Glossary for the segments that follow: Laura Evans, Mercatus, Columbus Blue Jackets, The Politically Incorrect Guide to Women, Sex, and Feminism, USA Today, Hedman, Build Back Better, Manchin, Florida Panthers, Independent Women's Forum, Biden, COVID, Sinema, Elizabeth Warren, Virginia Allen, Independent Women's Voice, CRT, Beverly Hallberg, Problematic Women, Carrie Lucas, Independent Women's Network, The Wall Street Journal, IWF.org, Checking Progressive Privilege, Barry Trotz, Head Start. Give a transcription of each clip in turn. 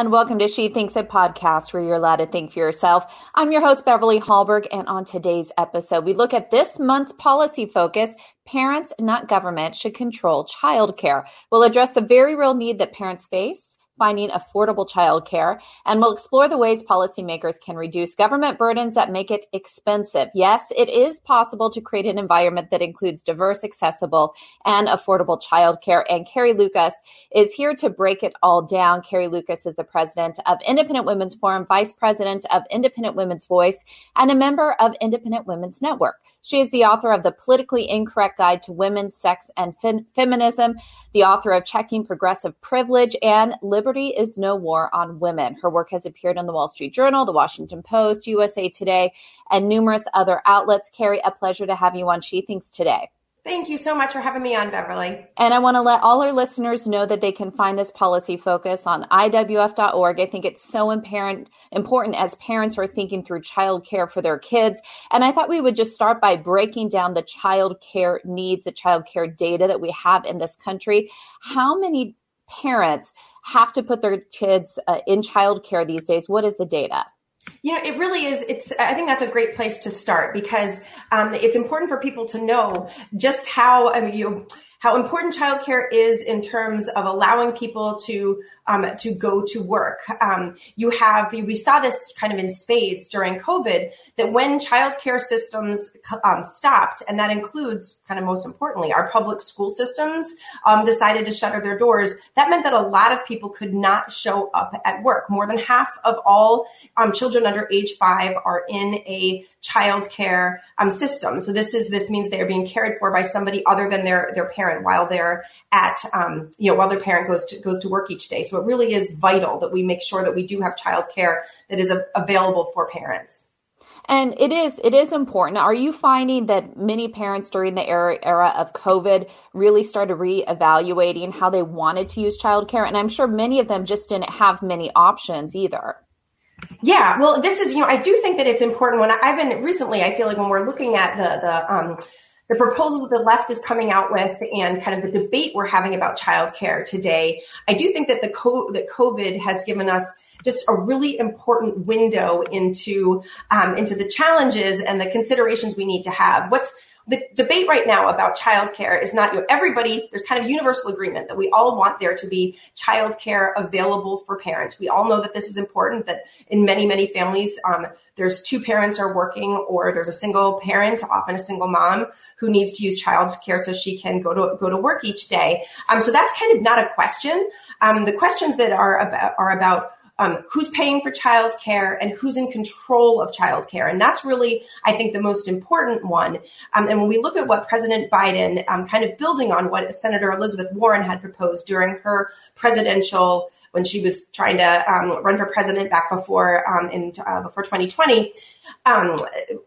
and welcome to She Thinks, a podcast where you're allowed to think for yourself. I'm your host, Beverly Hallberg, and on today's episode, we look at this month's policy focus: parents, not government, should control childcare. We'll address the very real need that parents face, finding affordable childcare, and we'll explore the ways policymakers can reduce government burdens that make it expensive. Yes, it is possible to create an environment that includes diverse, accessible, and affordable childcare. And Carrie Lucas is here to break it all down. Carrie Lucas is the president of Independent Women's Forum, vice president of Independent Women's Voice, and a member of Independent Women's Network. She is the author of The Politically Incorrect Guide to Women, Sex, and Feminism, the author of Checking Progressive Privilege, and Liberty is No War on Women. Her work has appeared in The Wall Street Journal, The Washington Post, USA Today, and numerous other outlets. Carrie, a pleasure to have you on She Thinks today. Thank you so much for having me on, Beverly. And I want to let all our listeners know that they can find this policy focus on IWF.org. I think it's so important as parents are thinking through childcare for their kids. And I thought we would just start by breaking down the childcare needs, the childcare data that we have in this country. How many parents have to put their kids in childcare these days? What is the data? You know, it really is. I think that's a great place to start, because it's important for people to know just how important childcare is in terms of allowing people to go to work. We saw this kind of in spades during COVID, that when childcare systems stopped, and that includes, kind of most importantly, our public school systems decided to shutter their doors, that meant that a lot of people could not show up at work. More than half of all children under age 5 are in a childcare system. So this means they are being cared for by somebody other than their parents while they're at, while their parent goes to work each day. So it really is vital that we make sure that we do have childcare that is available for parents. And it is important. Are you finding that many parents during the era of COVID really started reevaluating how they wanted to use childcare? And I'm sure many of them just didn't have many options either. Yeah, well, this is, I do think that it's important. I feel like when we're looking at the proposals that the left is coming out with and kind of the debate we're having about childcare today, I do think that that COVID has given us just a really important window into the challenges and the considerations we need to have. The debate right now about childcare is not, everybody, there's kind of universal agreement that we all want there to be childcare available for parents. We all know that this is important, that in many, many families, there's two parents are working, or there's a single parent, often a single mom, who needs to use childcare so she can go to work each day. So that's kind of not a question. The questions that are about who's paying for childcare and who's in control of childcare. And that's really, I think, the most important one. And when we look at what President Biden, kind of building on what Senator Elizabeth Warren had proposed during her presidential, when she was trying to run for president back before 2020,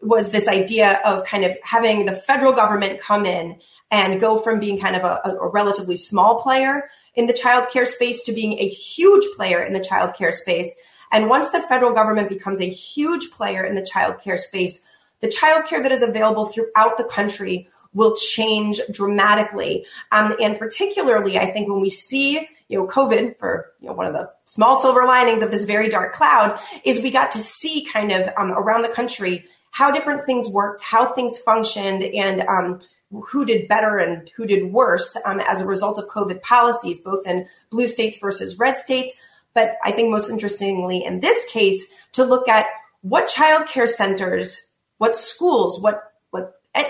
was this idea of kind of having the federal government come in and go from being kind of a relatively small player in the childcare space to being a huge player in the childcare space. And once the federal government becomes a huge player in the childcare space, the childcare that is available throughout the country will change dramatically. And particularly, I think when we see, COVID, for one of the small silver linings of this very dark cloud, is we got to see kind of around the country how different things worked, how things functioned, and who did better and who did worse as a result of COVID policies, both in blue states versus red states. But I think most interestingly in this case, to look at what childcare centers, what schools, what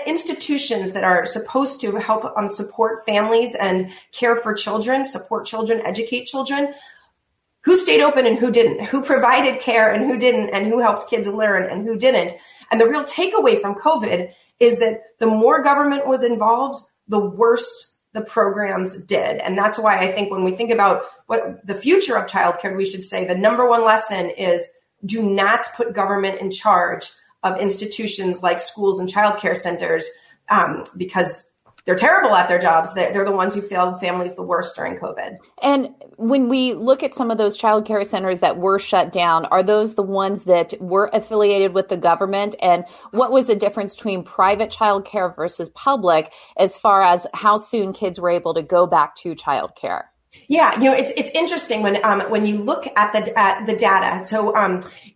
institutions that are supposed to help support families and care for children, support children, educate children, who stayed open and who didn't, who provided care and who didn't, and who helped kids learn and who didn't. And the real takeaway from COVID is that the more government was involved, the worse the programs did. And that's why I think when we think about what the future of childcare, we should say the number one lesson is do not put government in charge of institutions like schools and childcare centers, because they're terrible at their jobs. They're the ones who failed families the worst during COVID. And when we look at some of those childcare centers that were shut down, are those the ones that were affiliated with the government? And what was the difference between private childcare versus public as far as how soon kids were able to go back to childcare? Yeah, it's interesting when you look at the data. So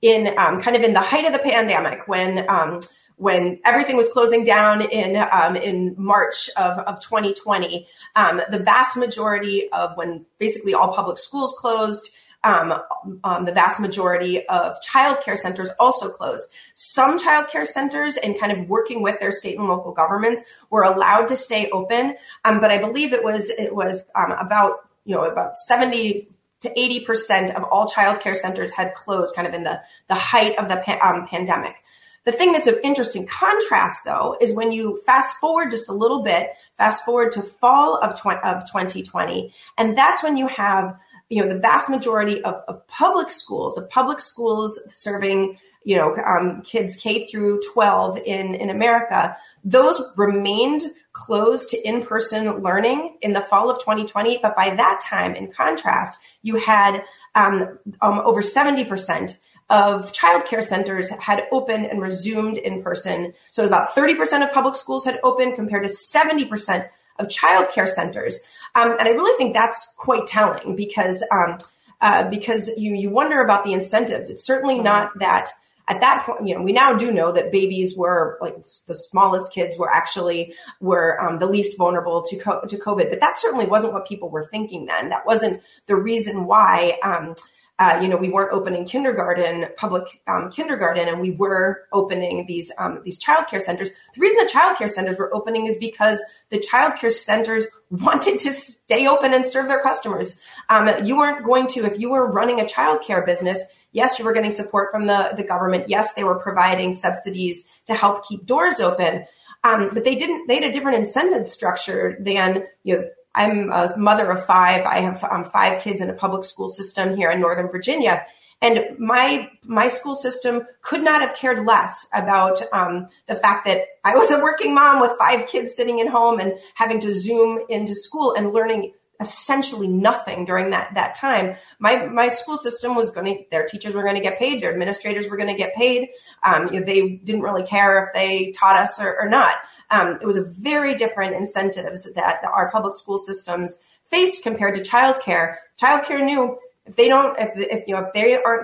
in the height of the pandemic, when everything was closing down in March of 2020, the vast majority of when basically all public schools closed. The vast majority of childcare centers also closed. Some childcare centers, and kind of working with their state and local governments, were allowed to stay open. But I believe it was about 70 to 80% of all childcare centers had closed, kind of in the height of the pandemic. The thing that's of interesting contrast, though, is when you fast forward just a little bit, fast forward to fall of 2020, and that's when you have the vast majority of public schools serving, kids K through 12 in America, those remained closed to in-person learning in the fall of 2020. But by that time, in contrast, you had over 70% of childcare centers had opened and resumed in person. So about 30% of public schools had opened compared to 70% of childcare centers. And I really think that's quite telling because you wonder about the incentives. It's certainly not that at that point, we now do know that babies were the smallest kids were the least vulnerable to COVID, but that certainly wasn't what people were thinking then. That wasn't the reason why, we weren't opening public kindergarten, and we were opening these childcare centers. The reason the childcare centers were opening is because the childcare centers wanted to stay open and serve their customers. You weren't going to, if you were running a childcare business, yes, you were getting support from the government. Yes, they were providing subsidies to help keep doors open. But they had a different incentive structure than, I'm a mother of five. I have 5 kids in a public school system here in Northern Virginia. And my school system could not have cared less about the fact that I was a working mom with 5 kids sitting at home and having to Zoom into school and learning essentially nothing during that time. My school system was their teachers were going to get paid, their administrators were going to get paid. They didn't really care if they taught us or not. It was a very different incentives that our public school systems faced compared to childcare. Childcare knew if they aren't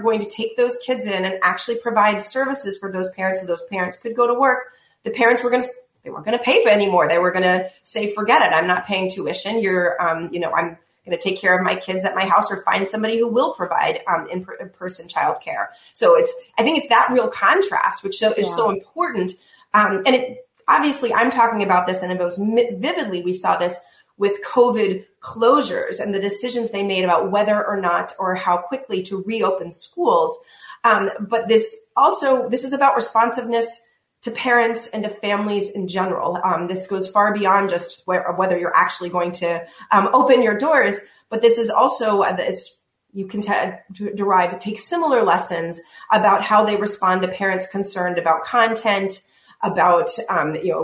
going to take those kids in and actually provide services for those parents so those parents could go to work, the parents they weren't going to pay for anymore. They were going to say, forget it. I'm not paying tuition. I'm going to take care of my kids at my house or find somebody who will provide in-person childcare. So I think it's that real contrast, which is so important. Obviously, I'm talking about this, and it most vividly we saw this with COVID closures and the decisions they made about whether or not or how quickly to reopen schools. But this is about responsiveness to parents and to families in general. This goes far beyond just whether you're actually going to open your doors. But this is also you can take similar lessons about how they respond to parents concerned about content, about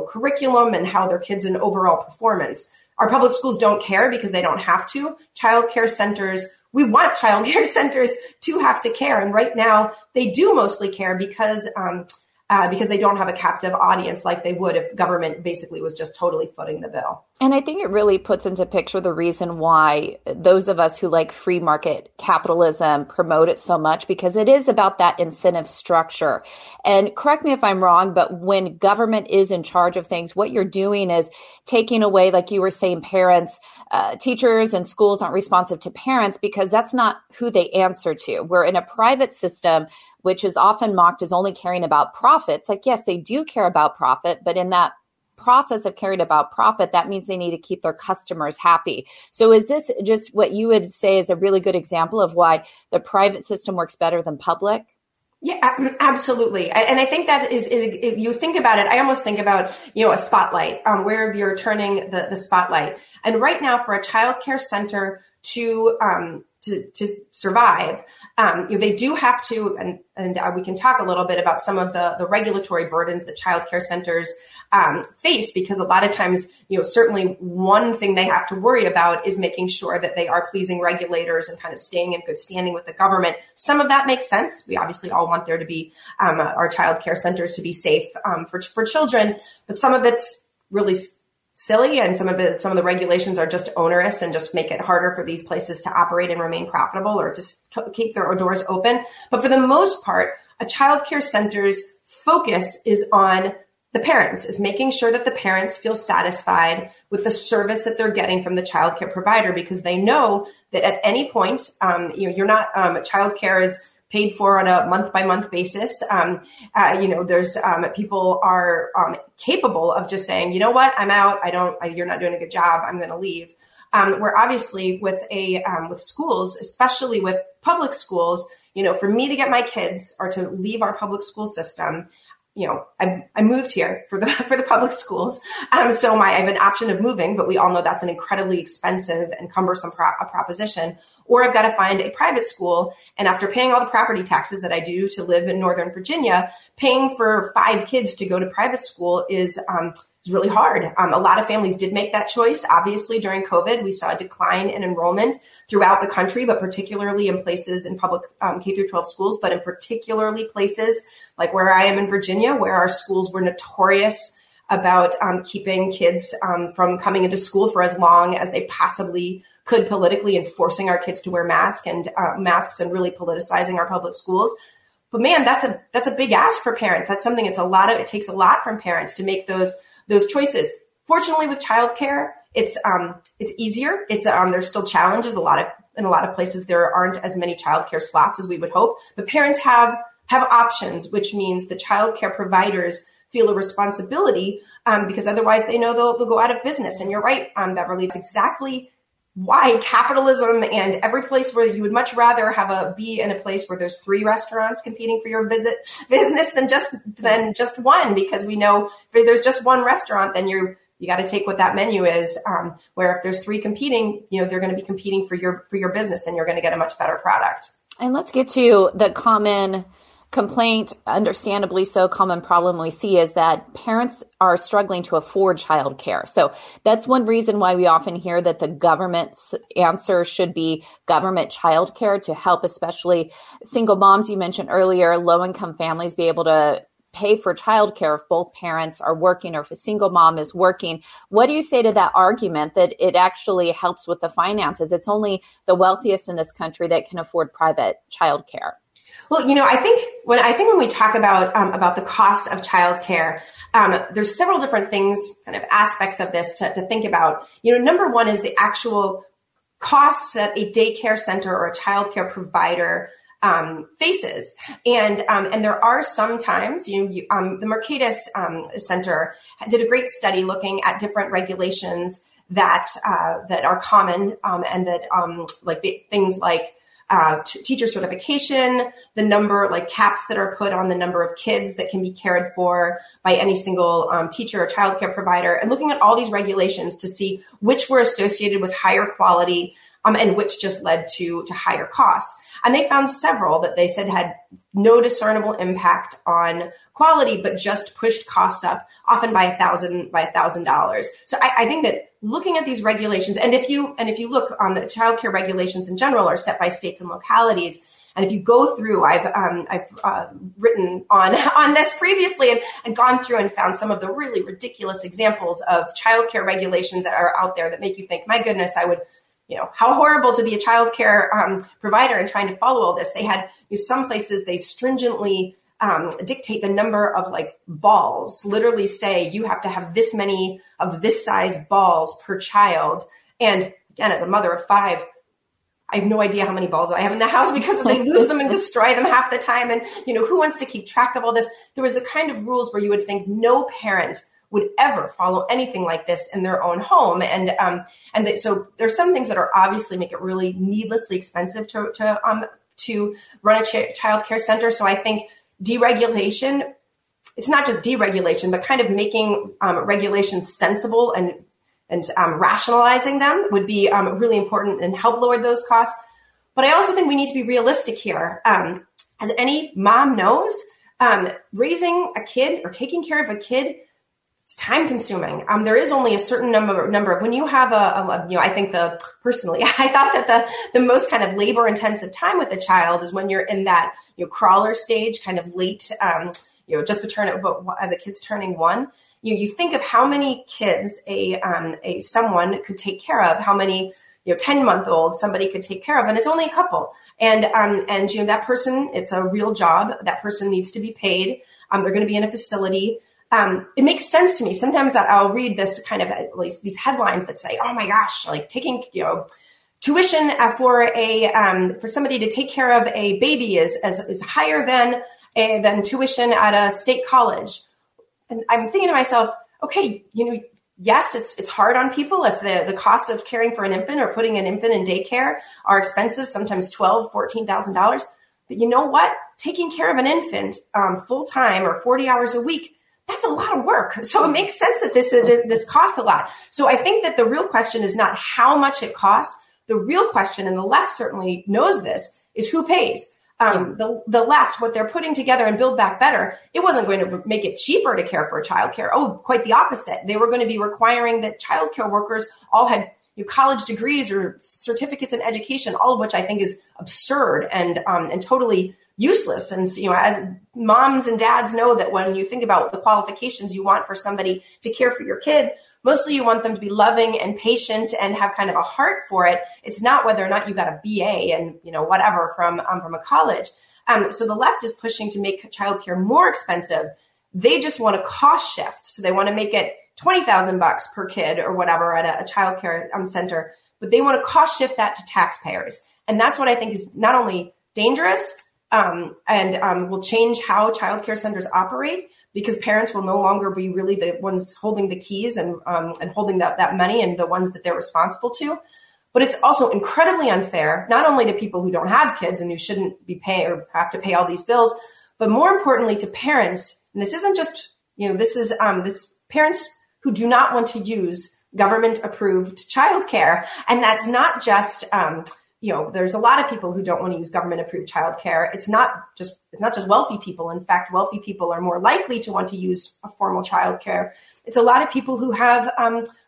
curriculum and how their kids and overall performance. Our public schools don't care because they don't have to. Childcare centers, we want childcare centers to have to care, and right now they do mostly care because they don't have a captive audience like they would if government basically was just totally footing the bill. And I think it really puts into picture the reason why those of us who like free market capitalism promote it so much, because it is about that incentive structure. And correct me if I'm wrong, but when government is in charge of things, what you're doing is taking away, like you were saying, parents, teachers and schools aren't responsive to parents because that's not who they answer to. We're in a private system, which is often mocked as only caring about profits. Like, yes, they do care about profit, but in that process of caring about profit, that means they need to keep their customers happy. So is this just what you would say is a really good example of why the private system works better than public? Yeah, absolutely. And I think that is you think about it, I almost think about, a spotlight, where you're turning the spotlight. And right now for a childcare center to survive, they do have to, and we can talk a little bit about some of the regulatory burdens that childcare centers face, because a lot of times, certainly one thing they have to worry about is making sure that they are pleasing regulators and kind of staying in good standing with the government. Some of that makes sense. We obviously all want there to be our childcare centers to be safe for children, but some of it's really silly, and some of the regulations are just onerous and just make it harder for these places to operate and remain profitable or just keep their doors open. But for the most part, a childcare center's focus is on the parents, is making sure that the parents feel satisfied with the service that they're getting from the childcare provider, because they know that at any point, you're not, childcare is paid for on a month-by-month basis. There's people are capable of just saying, you know what, I'm out. You're not doing a good job. I'm going to leave. Where obviously with schools, especially with public schools, for me to get my kids or to leave our public school system, I moved here for the public schools. So I have an option of moving, but we all know that's an incredibly expensive and cumbersome proposition. Or I've got to find a private school. And after paying all the property taxes that I do to live in Northern Virginia, paying for 5 kids to go to private school is really hard. A lot of families did make that choice. Obviously, during COVID, we saw a decline in enrollment throughout the country, but particularly in places in public K-12 schools, but in particularly places like where I am in Virginia, where our schools were notorious about keeping kids from coming into school for as long as they possibly could politically, and forcing our kids to wear masks and really politicizing our public schools. But man, that's a big ask for parents. That's something it takes a lot from parents to make those choices. Fortunately, with childcare, it's easier. There's still challenges. In a lot of places, there aren't as many childcare slots as we would hope, but parents have options, which means the childcare providers feel a responsibility, because otherwise they know they'll go out of business. And you're right, Beverly, it's exactly why capitalism and every place where you would much rather be in a place where there's 3 restaurants competing for your business than just one, because we know if there's just one restaurant, then you got to take what that menu is. Where if there's 3 competing, they're going to be competing for your business, and you're going to get a much better product. And let's get to the common complaint, understandably so, common problem we see is that parents are struggling to afford childcare. So that's one reason why we often hear that the government's answer should be government childcare to help, especially single moms, you mentioned earlier, low-income families be able to pay for childcare if both parents are working or if a single mom is working. What do you say to that argument that it actually helps with the finances? It's only the wealthiest in this country that can afford private childcare. Well, I think when we talk about the cost of childcare, there's several different things, kind of aspects of this to think about. Number one is the actual costs that a daycare center or a childcare provider faces, and there are sometimes the Mercatus Center did a great study looking at different regulations that are common and that like things like. Teacher certification, the number, like caps that are put on the number of kids that can be cared for by any single teacher or childcare provider, and looking at all these regulations to see which were associated with higher quality and which just led to higher costs. And they found several that they said had no discernible impact on quality, but just pushed costs up, often by $1,000. So I think that looking at these regulations, and if you look on the childcare regulations in general are set by states and localities. And if you go through, I've written on this previously and gone through and found some of the really ridiculous examples of childcare regulations that are out there that make you think, my goodness, I would. How horrible to be a childcare provider and trying to follow all this. They had some places they stringently dictate the number of like balls, literally say you have to have this many of this size balls per child. And again, as a mother of 5, I have no idea how many balls I have in the house because they lose them and destroy them half the time. And, who wants to keep track of all this? There was the kind of rules where you would think no parent would ever follow anything like this in their own home. So there's some things that are obviously make it really needlessly expensive to run a childcare center. So I think deregulation, it's not just deregulation, but kind of making regulations sensible and rationalizing them would be really important and help lower those costs. But I also think we need to be realistic here. As any mom knows, raising a kid or taking care of a kid, it's time consuming. There is only a certain number of when you have I think I thought that the most kind of labor intensive time with a child is when you're in that crawler stage, kind of late, just as a kid's turning 1. you think of how many kids someone could take care of, how many 10-month-old somebody could take care of, and it's only a couple. And that person, it's a real job. That person needs to be paid. They're going to be in a facility. It makes sense to me. Sometimes I'll read this kind of, at least these headlines that say, oh my gosh, like taking, tuition for for somebody to take care of a baby is higher than tuition at a state college. And I'm thinking to myself, okay, yes, it's hard on people if the costs of caring for an infant or putting an infant in daycare are expensive, sometimes $12,000, $14,000. But you know what? Taking care of an infant full time or 40 hours a week, that's a lot of work. So it makes sense that this costs a lot. So I think that the real question is not how much it costs. The real question, and the left certainly knows this, is who pays. The left, what they're putting together in Build Back Better, it wasn't going to make it cheaper to care for childcare. Oh, quite the opposite. They were going to be requiring that childcare workers all had college degrees or certificates in education, all of which I think is absurd and totally useless. And as moms and dads know, that when you think about the qualifications you want for somebody to care for your kid, mostly you want them to be loving and patient and have kind of a heart for it. It's not whether or not you got a BA and whatever from a college. So the left is pushing to make childcare more expensive. They just want a cost shift, so they want to make it $20,000 per kid or whatever at a childcare center. But they want to cost shift that to taxpayers, and that's what I think is not only dangerous and will change how childcare centers operate, because parents will no longer be really the ones holding the keys and holding that money and the ones that they're responsible to. But it's also incredibly unfair, not only to people who don't have kids and who shouldn't be paying or have to pay all these bills, but more importantly to parents. And this isn't just, this parents who do not want to use government approved childcare. And that's not just, there's a lot of people who don't want to use government-approved childcare. It's not just wealthy people. In fact, wealthy people are more likely to want to use a formal childcare. It's a lot of people who have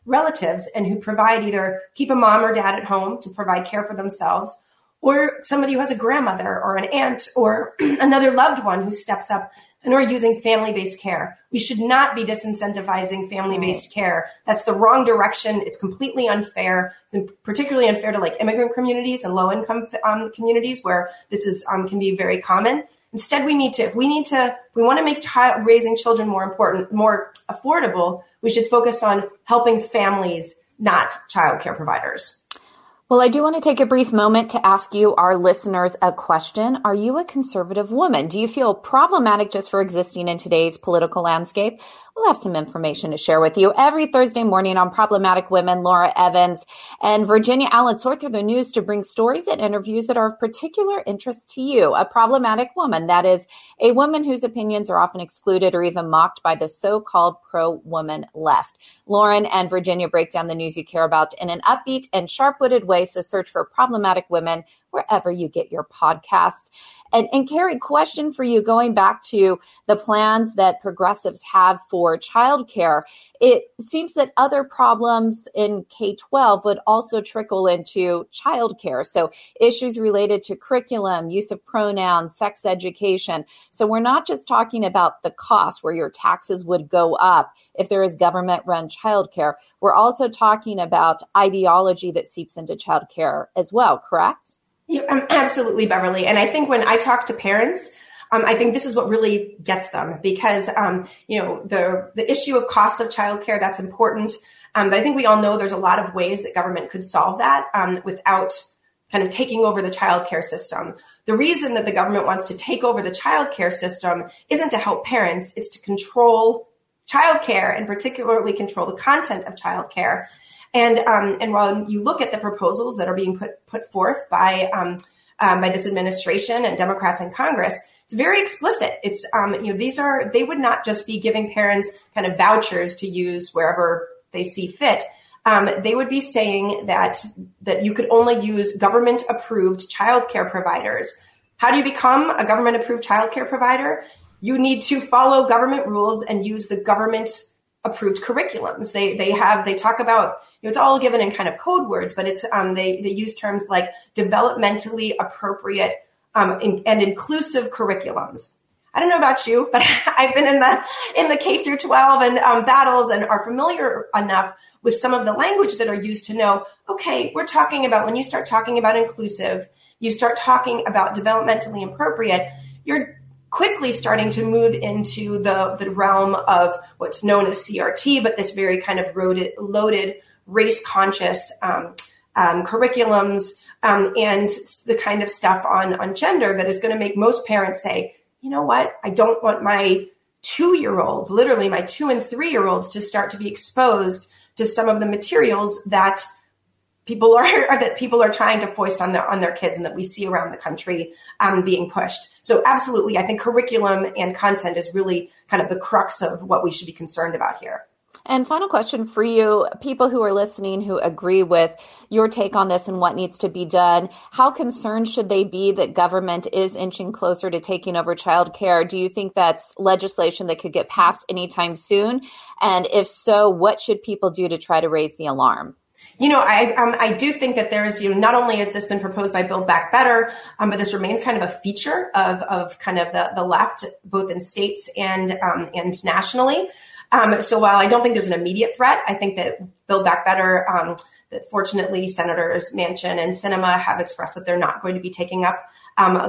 relatives and who provide, either keep a mom or dad at home to provide care for themselves, or somebody who has a grandmother or an aunt or another loved one who steps up, and we're using family-based care. We should not be disincentivizing family-based care. That's the wrong direction. It's completely unfair, and particularly unfair to immigrant communities and low-income communities where this is can be very common. Instead, if we want to make raising children more important, more affordable, we should focus on helping families, not childcare providers. Well, I do want to take a brief moment to ask you, our listeners, a question. Are you a conservative woman? Do you feel problematic just for existing in today's political landscape? We'll have some information to share with you every Thursday morning on Problematic Women. Laura Evans and Virginia Allen sort through the news to bring stories and interviews that are of particular interest to you. A problematic woman, that is, a woman whose opinions are often excluded or even mocked by the so-called pro-woman left. Lauren and Virginia break down the news you care about in an upbeat and sharp-witted way, so search for Problematic Women wherever you get your podcasts. And Carrie, question for you, going back to the plans that progressives have for childcare. It seems that other problems in K-12 would also trickle into childcare. So issues related to curriculum, use of pronouns, sex education. So we're not just talking about the cost where your taxes would go up if there is government-run childcare. We're also talking about ideology that seeps into childcare as well, correct? Yeah, absolutely, Beverly. And I think when I talk to parents, I think this is what really gets them, because the issue of cost of childcare, that's important. But I think we all know there's a lot of ways that government could solve that without kind of taking over the childcare system. The reason that the government wants to take over the childcare system isn't to help parents; it's to control childcare, and particularly control the content of childcare. And while you look at the proposals that are being put forth by this administration and Democrats in Congress, it's very explicit. It's they would not just be giving parents kind of vouchers to use wherever they see fit. They would be saying that you could only use government approved childcare providers. How do you become a government approved childcare provider? You need to follow government rules and use the government approved curriculums. They talk about, it's all given in kind of code words, but it's they use terms like developmentally appropriate and inclusive curriculums. I don't know about you, but I've been in the K through 12 and battles and are familiar enough with some of the language that are used to know, okay, we're talking about, when you start talking about inclusive, you start talking about developmentally appropriate, you're quickly starting to move into the realm of what's known as CRT, but this very kind of loaded race conscious curriculums and the kind of stuff on gender that is going to make most parents say, you know what, I don't want my 2-year-olds, literally my 2 and 3-year-olds, to start to be exposed to some of the materials that people are trying to foist on their kids and that we see around the country being pushed. So absolutely, I think curriculum and content is really kind of the crux of what we should be concerned about here. And final question for you, people who are listening who agree with your take on this and what needs to be done, how concerned should they be that government is inching closer to taking over childcare? Do you think that's legislation that could get passed anytime soon? And if so, what should people do to try to raise the alarm? You know, I do think that there's, you know, not only has this been proposed by Build Back Better, but this remains kind of a feature of kind of the left, both in states and nationally. So while I don't think there's an immediate threat, I think that Build Back Better, that fortunately Senators Manchin and Sinema have expressed that they're not going to be taking up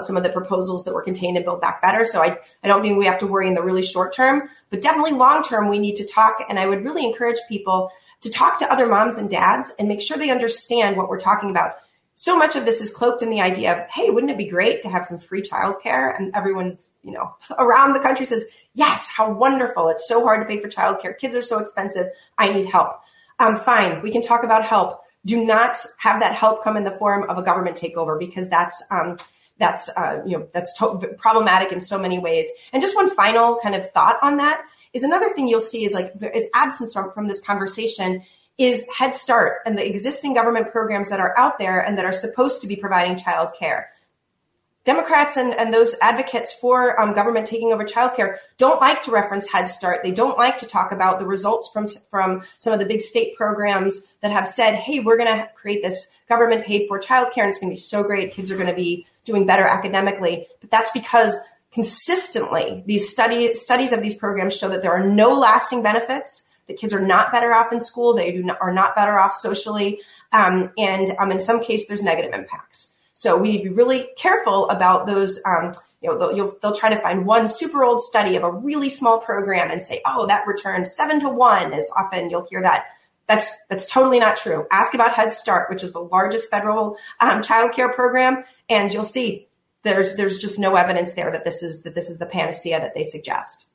some of the proposals that were contained in Build Back Better. So I don't think we have to worry in the really short term, but definitely long term, we need to talk. And I would really encourage people to talk to other moms and dads and make sure they understand what we're talking about. So much of this is cloaked in the idea of, hey, wouldn't it be great to have some free childcare? And everyone's, you know, around the country says, yes, how wonderful. It's so hard to pay for childcare. Kids are so expensive. I need help. Fine. We can talk about help. Do not have that help come in the form of a government takeover, because that's problematic in so many ways. And just one final kind of thought on that is another thing you'll see is absent from this conversation is Head Start and the existing government programs that are out there and that are supposed to be providing childcare. Democrats and those advocates for government taking over childcare don't like to reference Head Start. They don't like to talk about the results from some of the big state programs that have said, hey, we're going to create this government paid for childcare and it's going to be so great. Kids are going to be doing better academically. But that's because consistently these studies of these programs show that there are no lasting benefits. The kids are not better off in school. They are not better off socially. And in some cases, there's negative impacts. So we need to be really careful about those. They'll try to find one super old study of a really small program and say, oh, that returns 7-1 is often you'll hear that. That's totally not true. Ask about Head Start, which is the largest federal childcare program. And you'll see there's just no evidence there that this is the panacea that they suggest.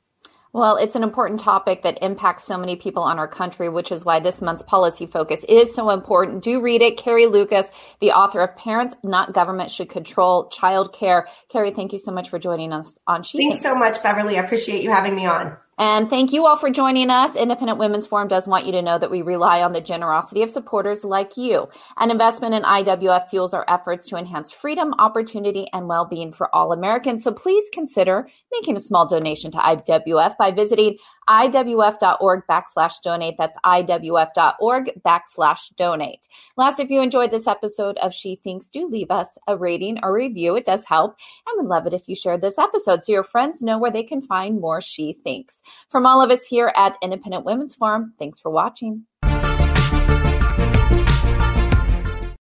Well, it's an important topic that impacts so many people on our country, which is why this month's policy focus is so important. Do read it. Carrie Lucas, the author of Parents, Not Government Should Control Childcare. Carrie, thank you so much for joining us on She Thinks. Thanks so much, Beverly. I appreciate you having me on. And thank you all for joining us. Independent Women's Forum does want you to know that we rely on the generosity of supporters like you. An investment in IWF fuels our efforts to enhance freedom, opportunity, and well-being for all Americans. So please consider making a small donation to IWF by visiting IWF.org/donate. That's IWF.org/donate. Last, if you enjoyed this episode of She Thinks, do leave us a rating or review. It does help. And we'd love it if you shared this episode so your friends know where they can find more She Thinks. From all of us here at Independent Women's Forum, thanks for watching.